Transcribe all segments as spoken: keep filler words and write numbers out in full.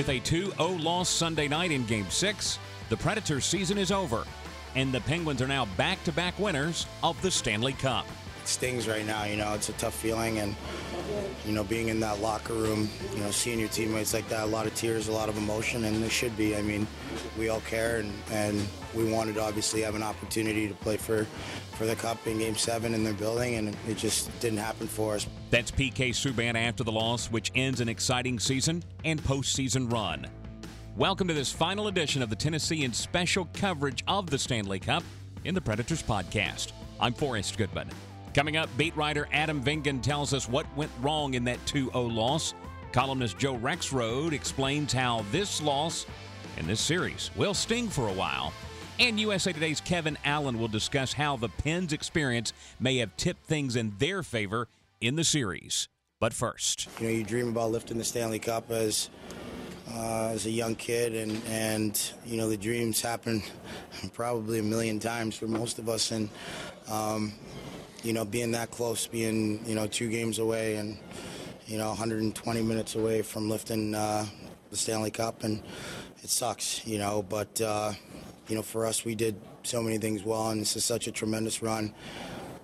With a two oh loss Sunday night in Game six, the Predators' season is over, and the Penguins are now back-to-back winners of the Stanley Cup. It stings right now, you know, it's a tough feeling, and, you know, being in that locker room, you know, seeing your teammates like that, a lot of tears, a lot of emotion, and there should be. I mean, we all care, and, and we wanted to obviously have an opportunity to play for, for the Cup in Game seven in their building, and it just didn't happen for us. That's P K Subban after the loss, which ends an exciting season and postseason run. Welcome to this final edition of the Tennessean special coverage of the Stanley Cup in the Predators podcast. I'm Forrest Goodman. Coming up, beat writer Adam Vingan tells us what went wrong in that two oh loss. Columnist Joe Rexrode explains how this loss and this series will sting for a while. And U S A Today's Kevin Allen will discuss how the Pens' experience may have tipped things in their favor in the series. But first, you know, you dream about lifting the Stanley Cup as uh, as a young kid, and and you know the dreams happen probably a million times for most of us, and. Um, You know, being that close, being, you know, two games away and, you know, one hundred twenty minutes away from lifting uh, the Stanley Cup, and it sucks, you know, but, uh, you know, for us, we did so many things well, and this is such a tremendous run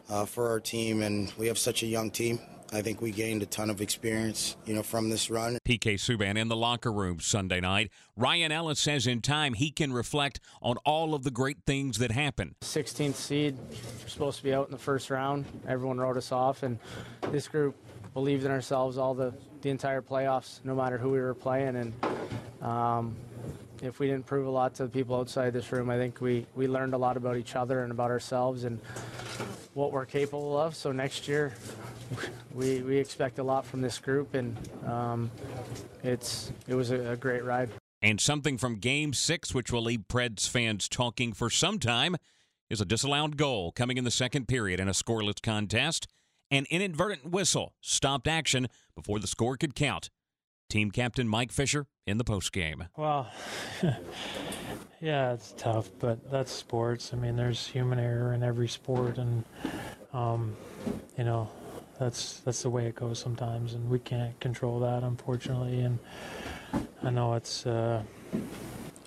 uh, for our team, and we have such a young team. I think we gained a ton of experience, you know, from this run. P K Subban in the locker room Sunday night. Ryan Ellis says in time he can reflect on all of the great things that happened. sixteenth seed, we're supposed to be out in the first round. Everyone wrote us off, and this group believed in ourselves all the, the entire playoffs, no matter who we were playing. And um, if we didn't prove a lot to the people outside this room, I think we, we learned a lot about each other and about ourselves and what we're capable of. So next year, We, we expect a lot from this group, and um, it's it was a, a great ride. And something from Game six, which will leave Preds fans talking for some time, is a disallowed goal coming in the second period in a scoreless contest. An inadvertent whistle stopped action before the score could count. Team captain Mike Fisher in the postgame. Well, yeah, it's tough, but that's sports. I mean, there's human error in every sport, and, um, you know, That's that's the way it goes sometimes, and we can't control that, unfortunately. And I know it's uh,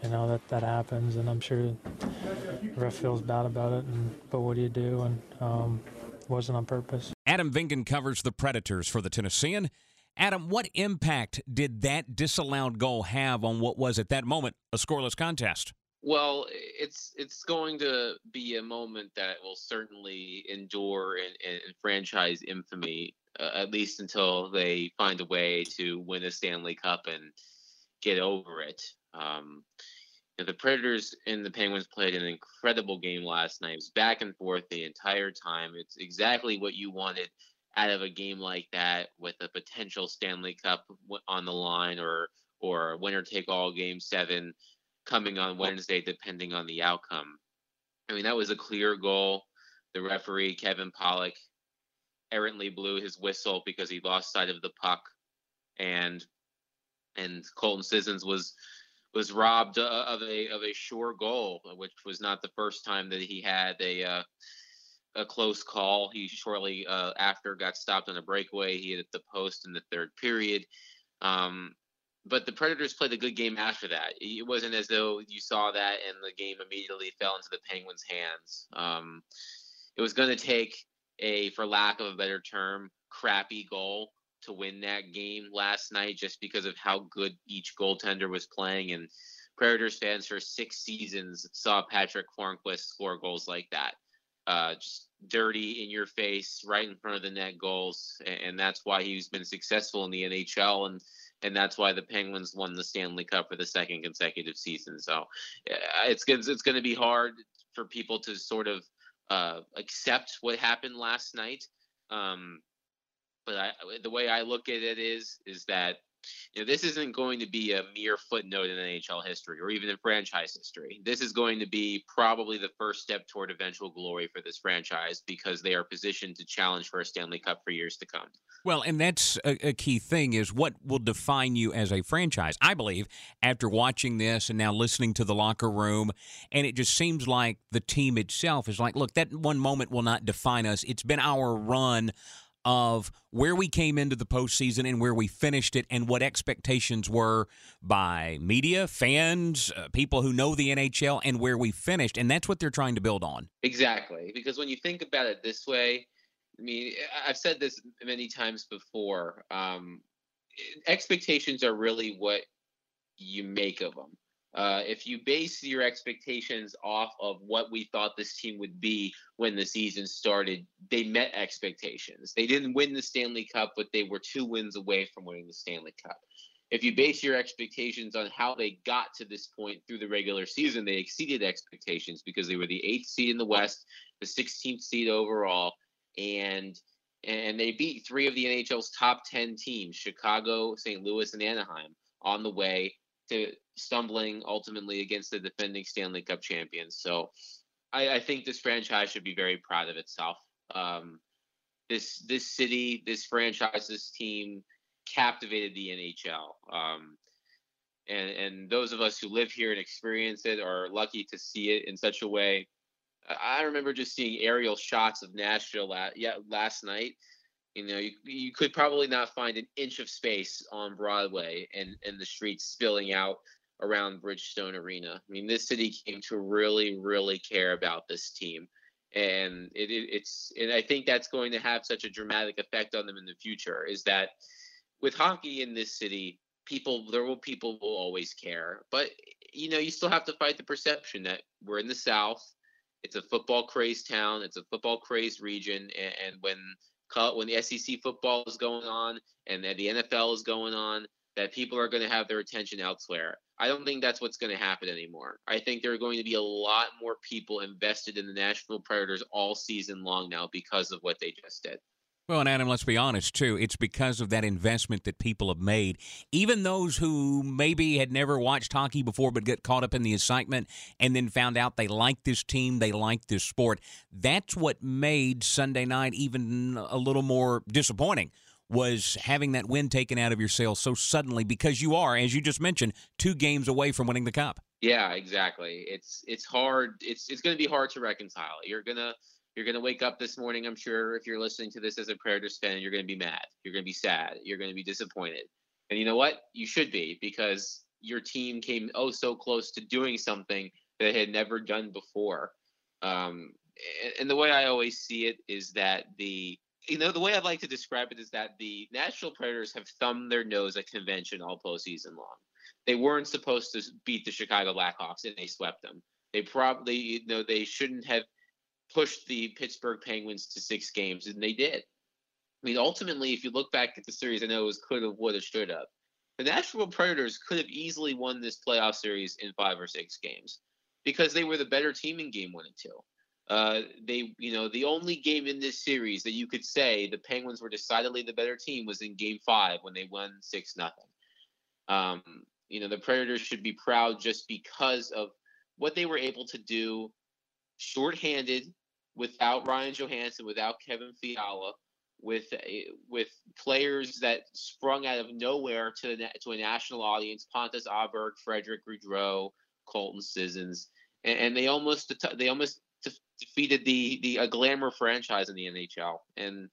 you know that that happens, and I'm sure the ref feels bad about it. And but what do you do? And um, it wasn't on purpose. Adam Vingan covers the Predators for the Tennessean. Adam, what impact did that disallowed goal have on what was at that moment a scoreless contest? Well, it's it's going to be a moment that will certainly endure and, and franchise infamy, uh, at least until they find a way to win a Stanley Cup and get over it. Um, you know, the Predators and the Penguins played an incredible game last night. It was back and forth the entire time. It's exactly what you wanted out of a game like that, with a potential Stanley Cup on the line, or or winner-take-all Game seven. Coming on Wednesday, depending on the outcome. I mean, that was a clear goal. The referee, Kevin Pollack, errantly blew his whistle because he lost sight of the puck, and and Colton Sissons was was robbed of a of a sure goal, which was not the first time that he had a uh, a close call. He shortly uh, after got stopped on a breakaway. He hit the post in the third period. Um, But the Predators played a good game after that. It wasn't as though you saw that and the game immediately fell into the Penguins' hands. Um, it was going to take a, for lack of a better term, crappy goal to win that game last night, just because of how good each goaltender was playing. And Predators fans for six seasons saw Patrick Hornqvist score goals like that. Uh, just dirty, in your face, right in front of the net goals. And, and that's why he's been successful in the N H L, and And that's why the Penguins won the Stanley Cup for the second consecutive season. So it's it's going to be hard for people to sort of uh, accept what happened last night. Um, but I, the way I look at it is is that you know, this isn't going to be a mere footnote in N H L history or even in franchise history. This is going to be probably the first step toward eventual glory for this franchise, because they are positioned to challenge for a Stanley Cup for years to come. Well, and that's a, a key thing, is what will define you as a franchise. I believe, after watching this and now listening to the locker room, and it just seems like the team itself is like, look, that one moment will not define us. It's been our run of where we came into the postseason and where we finished it and what expectations were by media, fans, uh, people who know the N H L, and where we finished. And that's what they're trying to build on. Exactly. Because when you think about it this way, I mean, I've said this many times before. Um, expectations are really what you make of them. Uh, if you base your expectations off of what we thought this team would be when the season started, they met expectations. They didn't win the Stanley Cup, but they were two wins away from winning the Stanley Cup. If you base your expectations on how they got to this point through the regular season, they exceeded expectations because they were the eighth seed in the West, the sixteenth seed overall, and and they beat three of the N H L's top ten teams, Chicago, Saint Louis, and Anaheim, on the way to stumbling ultimately against the defending Stanley Cup champions. So I, I think this franchise should be very proud of itself. Um, this this city, this franchise, this team captivated the N H L. Um, and, and those of us who live here and experience it are lucky to see it in such a way. I remember just seeing aerial shots of Nashville last, yeah, last night. You know, you, you could probably not find an inch of space on Broadway and, and the streets spilling out around Bridgestone Arena. I mean, this city came to really, really care about this team. And it, it, it's and I think that's going to have such a dramatic effect on them in the future, is that with hockey in this city, people there will people will always care. But, you know, you still have to fight the perception that we're in the South. It's a football-crazed town. It's a football-crazed region. And, and when when the S E C football is going on and that the N F L is going on, that people are going to have their attention elsewhere. I don't think that's what's going to happen anymore. I think there are going to be a lot more people invested in the Nashville Predators all season long now because of what they just did. Well, and Adam, let's be honest, too. It's because of that investment that people have made. Even those who maybe had never watched hockey before but got caught up in the excitement and then found out they liked this team, they liked this sport. That's what made Sunday night even a little more disappointing, was having that win taken out of your sails so suddenly, because you are, as you just mentioned, two games away from winning the Cup. Yeah, exactly. It's it's hard. It's, it's going to be hard to reconcile. You're going to... You're going to wake up this morning, I'm sure, if you're listening to this as a Predators fan, you're going to be mad. You're going to be sad. You're going to be disappointed. And you know what? You should be, because your team came oh so close to doing something that it had never done before. Um, and the way I always see it is that the, you know, the way I'd like to describe it is that the Nashville Predators have thumbed their nose at convention all postseason long. They weren't supposed to beat the Chicago Blackhawks, and they swept them. They probably, you know, they shouldn't have pushed the Pittsburgh Penguins to six games, and they did. I mean, ultimately, if you look back at the series, I know it was could have, would have, should have. The Nashville Predators could have easily won this playoff series in five or six games because they were the better team in game one and two. Uh, they, you know, the only game in this series that you could say the Penguins were decidedly the better team was in game five when they won six nothing. Um, you know, the Predators should be proud just because of what they were able to do shorthanded, without Ryan Johansson, without Kevin Fiala, with a, with players that sprung out of nowhere to, to a national audience, Pontus Aberg, Frederick Gaudreau, Colton Sissons, and, and they almost they almost de- defeated the the a glamour franchise in the N H L. And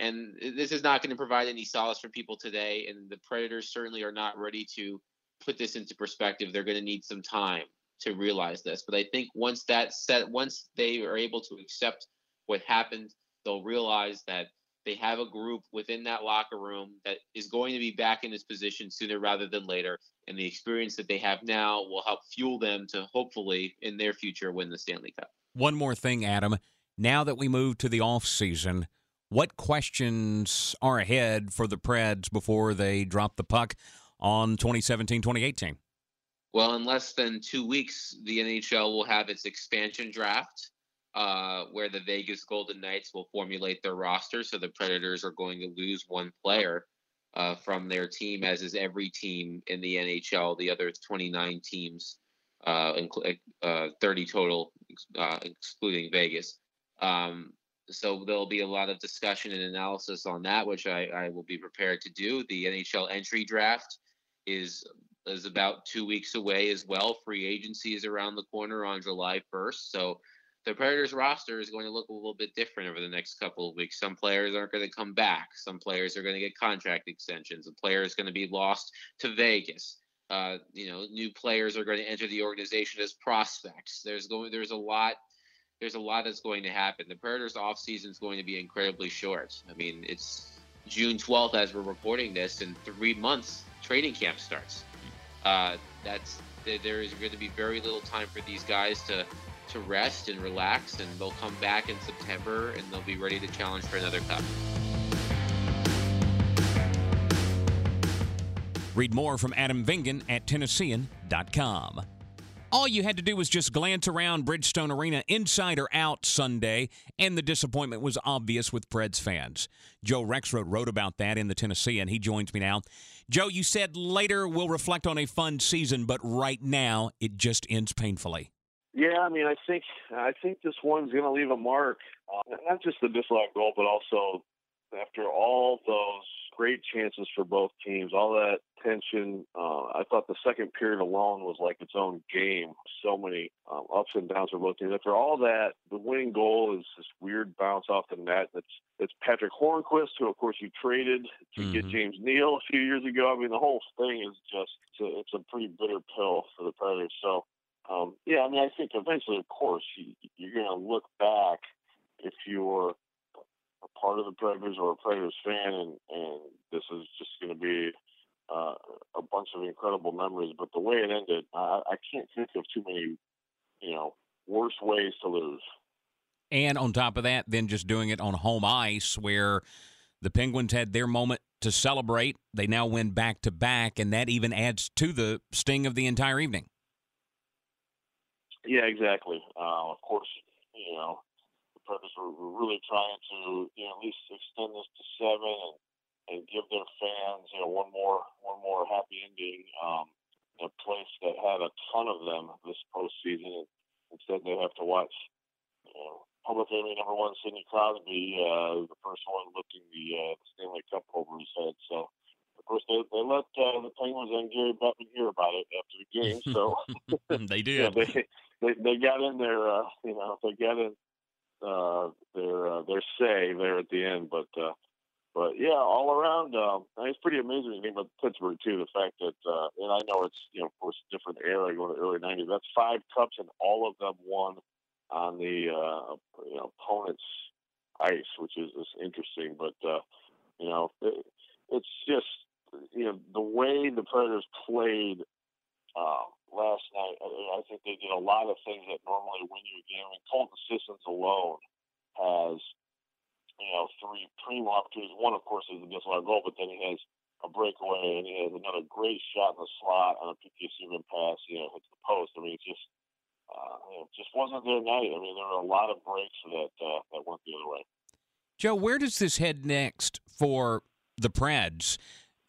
and this is not going to provide any solace for people today. And the Predators certainly are not ready to put this into perspective. They're going to need some time to realize this, but I think once that set, once they are able to accept what happened, they'll realize that they have a group within that locker room that is going to be back in this position sooner rather than later, and the experience that they have now will help fuel them to hopefully in their future win the Stanley Cup. One more thing, Adam. Now that we move to the off season, what questions are ahead for the Preds before they drop the puck on twenty seventeen twenty eighteen? Well, in less than two weeks, the N H L will have its expansion draft, uh, where the Vegas Golden Knights will formulate their roster. So the Predators are going to lose one player uh, from their team, as is every team in the N H L. The other twenty-nine teams, uh, inc- uh, thirty total, uh, excluding Vegas. Um, so there'll be a lot of discussion and analysis on that, which I, I will be prepared to do. The N H L entry draft is... is about two weeks away as well. Free agency is around the corner on July first. So the Predators roster is going to look a little bit different over the next couple of weeks. Some players aren't going to come back. Some players are going to get contract extensions. A player is going to be lost to Vegas. Uh, you know, new players are going to enter the organization as prospects. There's going, there's a lot, there's a lot that's going to happen. The Predators offseason is going to be incredibly short. I mean, it's June twelfth as we're recording this, and three months training camp starts. Uh, that's there is going to be very little time for these guys to to rest and relax, and they'll come back in September and they'll be ready to challenge for another cup. Read more from Adam Vingan at Tennessean dot com. All you had to do was just glance around Bridgestone Arena inside or out Sunday, and the disappointment was obvious with Preds fans. Joe Rexrode wrote about that in the Tennessean. He joins me now. Joe, you said later we'll reflect on a fun season, but right now it just ends painfully. Yeah, I mean, I think I think this one's going to leave a mark. Uh, not just the disallowed goal, but also after all those great chances for both teams, all that tension. Uh, I thought the second period alone was like its own game. So many um, ups and downs for both teams. After all that, the winning goal is this weird bounce off the net. It's, it's Patrick Hornqvist, who, of course, you traded to mm-hmm. get James Neal a few years ago. I mean, the whole thing is just, it's a, it's a pretty bitter pill for the Predators. So, um, yeah, I mean, I think eventually, of course, you, you're going to look back if you're a part of the Predators or a Predators fan, and, and this is just going to be uh, a bunch of incredible memories. But the way it ended, I, I can't think of too many, you know, worse ways to lose. And on top of that, then just doing it on home ice, where the Penguins had their moment to celebrate. They now win back-to-back, and that even adds to the sting of the entire evening. Yeah, exactly. Uh, of course, you know, Predators were, were really trying to, you know, at least extend this to seven and, and give their fans, you know, one more one more happy ending. Um, a place that had a ton of them this postseason. Instead, they have to watch, you know, public enemy number one Sidney Crosby, uh, the first one lifting the, uh, the Stanley Cup over his head. So, of course, they, they let uh, the Penguins and Gary Bettman hear about it after the game. So they did. Yeah, they, they they got in there. Uh, you know, they got in. Uh, their uh, their say there at the end, but uh, but yeah, all around, um, it's pretty amazing to me about Pittsburgh too. The fact that, uh, and I know it's, you know, of course, different era going to early nineties. That's five cups, and all of them won on the uh, you know, opponent's ice, which is, is interesting. But uh, you know, it, it's just, you know, the way the Predators played Uh, last night. I, I think they did a lot of things that normally win you a game. I mean, Colton Sissons alone has, you know, three primo opportunities. One, of course, is the disallowed goal, but then he has a breakaway, and he has another great shot in the slot on a P K Subban pass. You know, hits the post. I mean, it just uh, you know, just wasn't their night. I mean, there were a lot of breaks that uh, that went the other way. Joe, where does this head next for the Preds?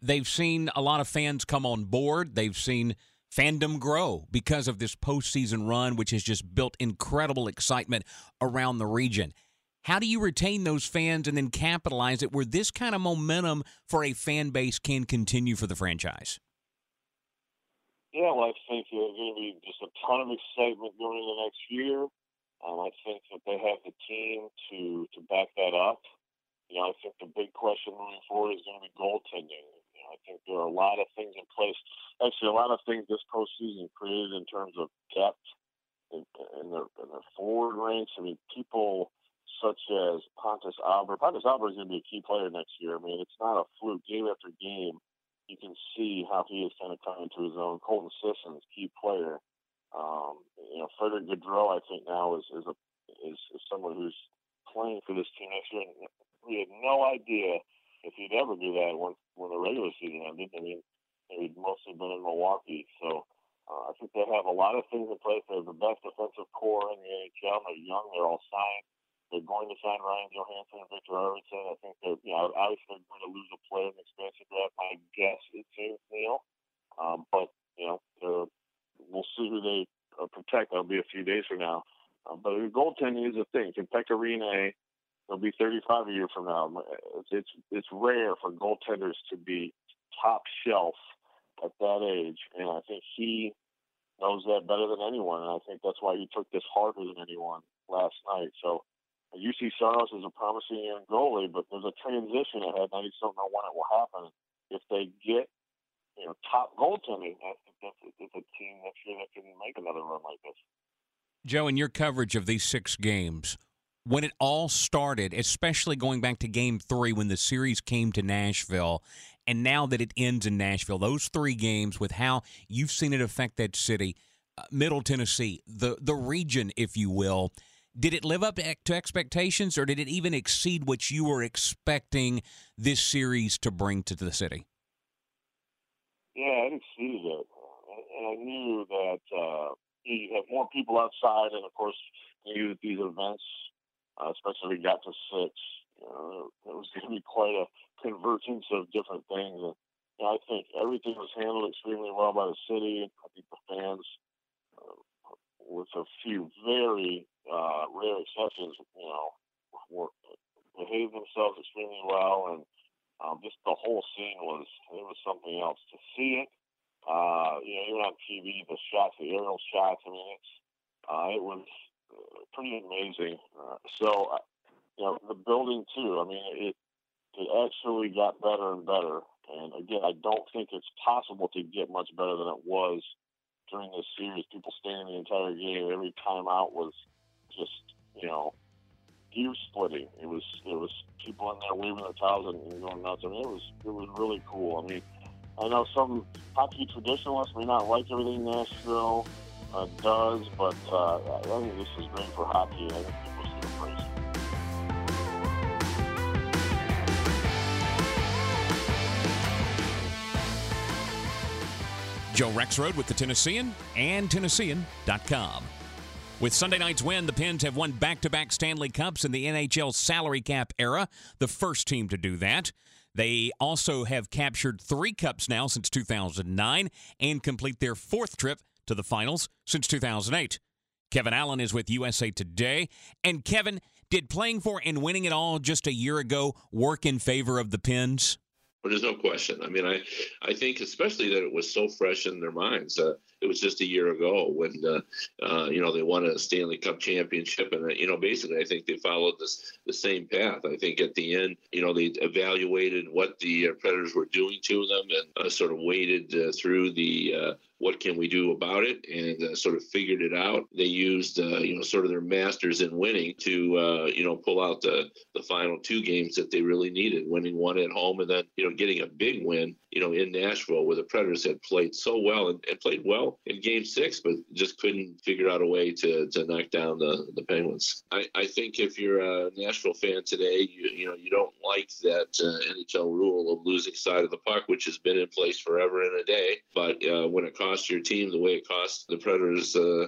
They've seen a lot of fans come on board. They've seen fandom grow because of this postseason run, which has just built incredible excitement around the region. How do you retain those fans and then capitalize it where this kind of momentum for a fan base can continue for the franchise? Yeah, well, I think there's going to be just a ton of excitement going into the next year. Um, I think that they have the team to, to back that up. You know, I think the big question moving forward is going to be goaltending. I think there are a lot of things in place. Actually, a lot of things this postseason created in terms of depth in, in, their, in their forward ranks. I mean, people such as Pontus Aberg. Pontus Aberg is going to be a key player next year. I mean, it's not a fluke. Game after game, you can see how he is kind of coming to his own. Colton Sissons, key player. Um, you know, Frederick Gaudreau, I think now is is, a, is is someone who's playing for this team next year. And we had no idea if he'd ever do that when, when the regular season ended. I mean, he'd mostly been in Milwaukee. So uh, I think they have a lot of things in place. They have the best defensive core in the N H L. They're young. They're all signed. They're going to sign Ryan Johansson and Victor Arvidsson. I think they're, you know, obviously they're going to lose a player in the expansion draft. I guess it's James Neal. Um, but, you know, we'll see who they uh, protect. That'll be a few days from now. Um, but the goaltending is a thing. Can Pekka Rinne, he'll be thirty-five a year from now. It's, it's it's rare for goaltenders to be top shelf at that age, and I think he knows that better than anyone. And I think that's why he took this harder than anyone last night. So U C Saros is a promising young goalie, but there's a transition ahead, and I just don't know when it will happen. If they get, you know, top goaltending, I think that's, that's a team next year that can make another run like this. Joe, in your coverage of these six games, when it all started, especially going back to game three when the series came to Nashville, and now that it ends in Nashville, those three games with how you've seen it affect that city, uh, Middle Tennessee, the, the region, if you will, did it live up to expectations, or did it even exceed what you were expecting this series to bring to the city? Yeah, it exceeded it. And I knew that uh, you have more people outside, and, of course, you knew that these events, uh, especially if we got to six, you know, it was going to be quite a convergence of different things. And you know, I think everything was handled extremely well by the city. I think the fans, uh, with a few very uh, rare exceptions, you know, were, behaved themselves extremely well, and um, just the whole scene was, it was something else to see it. Uh, you know, even on T V, the shots, the aerial shots, I mean, it's, uh, it was pretty amazing. Uh, so, you know, the building too, I mean, it, it actually got better and better. And again, I don't think it's possible to get much better than it was during this series. People staying the entire game. Every timeout was just, you know, huge splitting. It was it was people in there waving their towels and going nuts. I mean, it was it was really cool. I mean, I know some hockey traditionalists may not like everything Nashville uh, does, but uh, I think this is great for hockey. I think people should embrace it. Joe Rexrode with the Tennessean and Tennessean dot com. With Sunday night's win, the Pens have won back-to-back Stanley Cups in the N H L salary cap era, the first team to do that. They also have captured three cups now since two thousand nine and complete their fourth trip to the finals since two thousand eight. Kevin Allen is with U S A Today. And Kevin, did playing for and winning it all just a year ago work in favor of the Pens? Well, there's no question. I mean, I, I think especially that it was so fresh in their minds. Uh, it was just a year ago when, uh, uh, you know, they won a Stanley Cup championship. And, uh, you know, basically, I think they followed this the same path. I think at the end, you know, they evaluated what the uh, Predators were doing to them and uh, sort of waded uh, through the uh, what can we do about it and uh, sort of figured it out. They used, uh, you know, sort of their masters in winning to, uh, you know, pull out the, the final two games that they really needed, winning one at home and then, you know, getting a big win, you know, in Nashville, where the Predators had played so well and, and played well in Game Six, but just couldn't figure out a way to, to knock down the, the Penguins. I, I think if you're a Nashville fan today, you, you know, you don't like that uh, N H L rule of losing side of the puck, which has been in place forever and a day. But uh, when it costs your team the way it cost the Predators uh,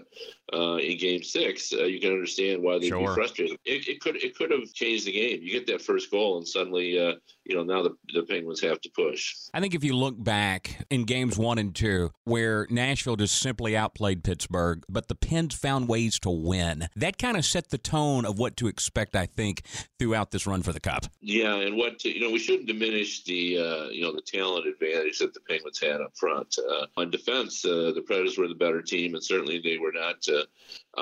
uh, in Game Six, uh, you can understand why they'd sure. be frustrated. It, it could it could have changed the game. You get that first goal, and suddenly, uh, you know, now the, the Penguins have to push. I think if you look back in games one and two, where Nashville just simply outplayed Pittsburgh, but the Pens found ways to win, that kind of set the tone of what to expect, I think, throughout this run for the Cup. Yeah, and what, to, you know, we shouldn't diminish the, uh, you know, the talent advantage that the Penguins had up front. Uh, on defense, uh, the Predators were the better team, and certainly they were not uh,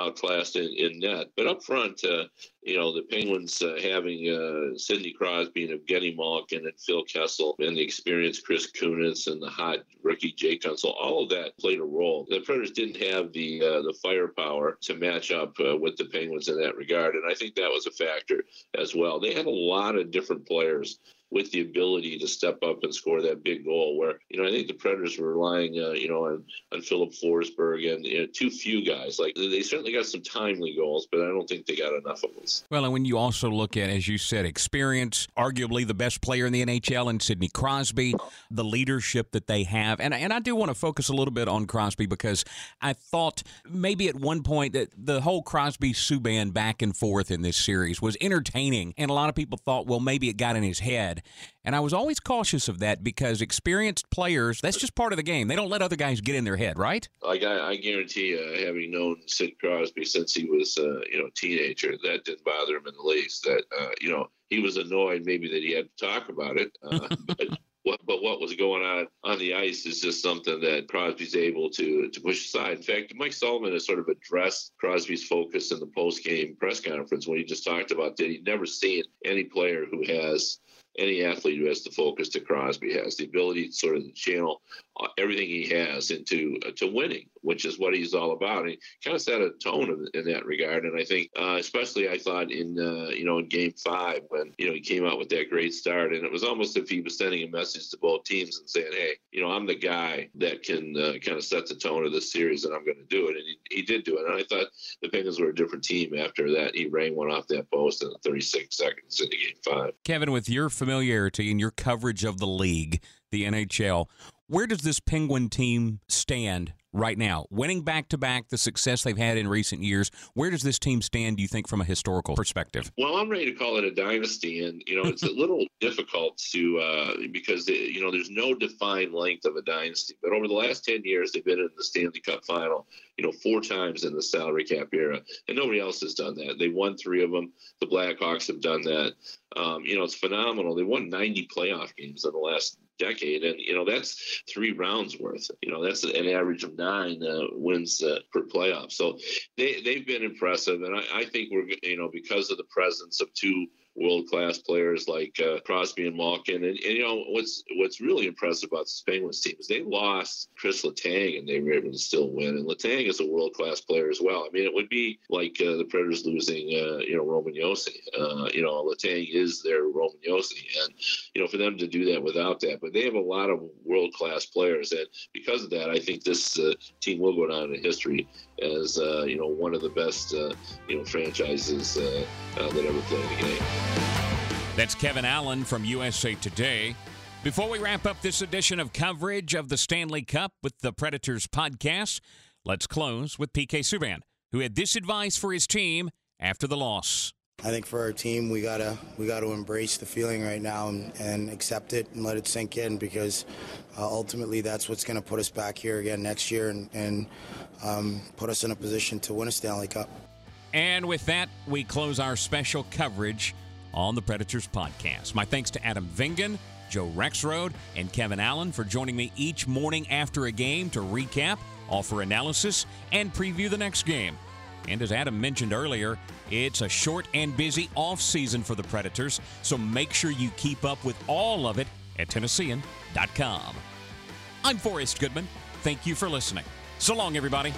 outclassed in, in net. But up front, uh, you know, the Penguins uh, having uh, Sidney Crosby and Evgeny Malkin and Phil Kessel and the experienced Chris Kunitz and the hot rookie Jake Cutts, all of that played a role. The Predators didn't have the uh, the firepower to match up uh, with the Penguins in that regard, and I think that was a factor as well. They had a lot of different players with the ability to step up and score that big goal where, you know, I think the Predators were relying, uh, you know, on, on Philip Forsberg and you know, too few guys. Like, they certainly got some timely goals, but I don't think they got enough of them. Well, and when you also look at, as you said, experience, arguably the best player in the N H L in Sidney Crosby, the leadership that they have. And, and I do want to focus a little bit on Crosby because I thought maybe at one point that the whole Crosby-Subban back and forth in this series was entertaining, and a lot of people thought, well, maybe it got in his head. And I was always cautious of that because experienced players, that's just part of the game. They don't let other guys get in their head, right? Like I, I guarantee you, having known Sid Crosby since he was, uh, you know, a teenager, that didn't bother him in the least. That, uh, you know, he was annoyed maybe that he had to talk about it. Uh, but What, but what was going on on the ice is just something that Crosby's able to to push aside. In fact, Mike Sullivan has sort of addressed Crosby's focus in the post-game press conference when he just talked about that he'd never seen any player who has, any athlete who has the focus that Crosby has, the ability to sort of channel everything he has into uh, to winning, which is what he's all about. And he kind of set a tone in, in that regard. And I think, uh, especially I thought in, uh, you know, in game five when, you know, he came out with that great start, and it was almost as if he was sending a message to both teams and saying, hey, you know, I'm the guy that can uh, kind of set the tone of this series, and I'm going to do it. And he, he did do it. And I thought the Penguins were a different team after that. He rang one off that post in thirty-six seconds into game five. Kevin, with your familiarity and your coverage of the league, the N H L, where does this Penguin team stand right now? Winning back-to-back, the success they've had in recent years, where does this team stand, do you think, from a historical perspective? Well, I'm ready to call it a dynasty, and, you know, it's a little difficult to uh, because, you know, there's no defined length of a dynasty. But over the last ten years, they've been in the Stanley Cup final, you know, four times in the salary cap era, and nobody else has done that. They won three of them. The Blackhawks have done that. Um, you know, it's phenomenal. They won ninety playoff games in the last decade, and you know that's three rounds worth. You know that's an average of nine uh, wins uh, per playoff. So they they've been impressive, and I, I think we're you know because of the presence of two world-class players like uh, Crosby and Malkin, and, and you know what's what's really impressive about the Penguins team is they lost Chris Letang and they were able to still win. And Letang is a world-class player as well. I mean, it would be like uh, the Predators losing uh, you know Roman Josi. Uh, you know Letang is their Roman Josi, and you know for them to do that without that, but they have a lot of world-class players, and because of that, I think this uh, team will go down in history as uh, you know one of the best uh, you know franchises uh, uh, that ever played the game. That's Kevin Allen from U S A Today. Before we wrap up this edition of coverage of the Stanley Cup with the Predators podcast, let's close with P K Subban, who had this advice for his team after the loss. I think for our team, we gotta we gotta embrace the feeling right now and, and accept it and let it sink in, because uh, ultimately that's what's going to put us back here again next year and, and um, put us in a position to win a Stanley Cup. And with that, we close our special coverage on the Predators podcast. My thanks to Adam Vingan, Joe Rexrode, and Kevin Allen for joining me each morning after a game to recap, offer analysis, and preview the next game. And as Adam mentioned earlier, it's a short and busy off-season for the Predators, so make sure you keep up with all of it at Tennessean dot com. I'm Forrest Goodman. Thank you for listening. So long, everybody.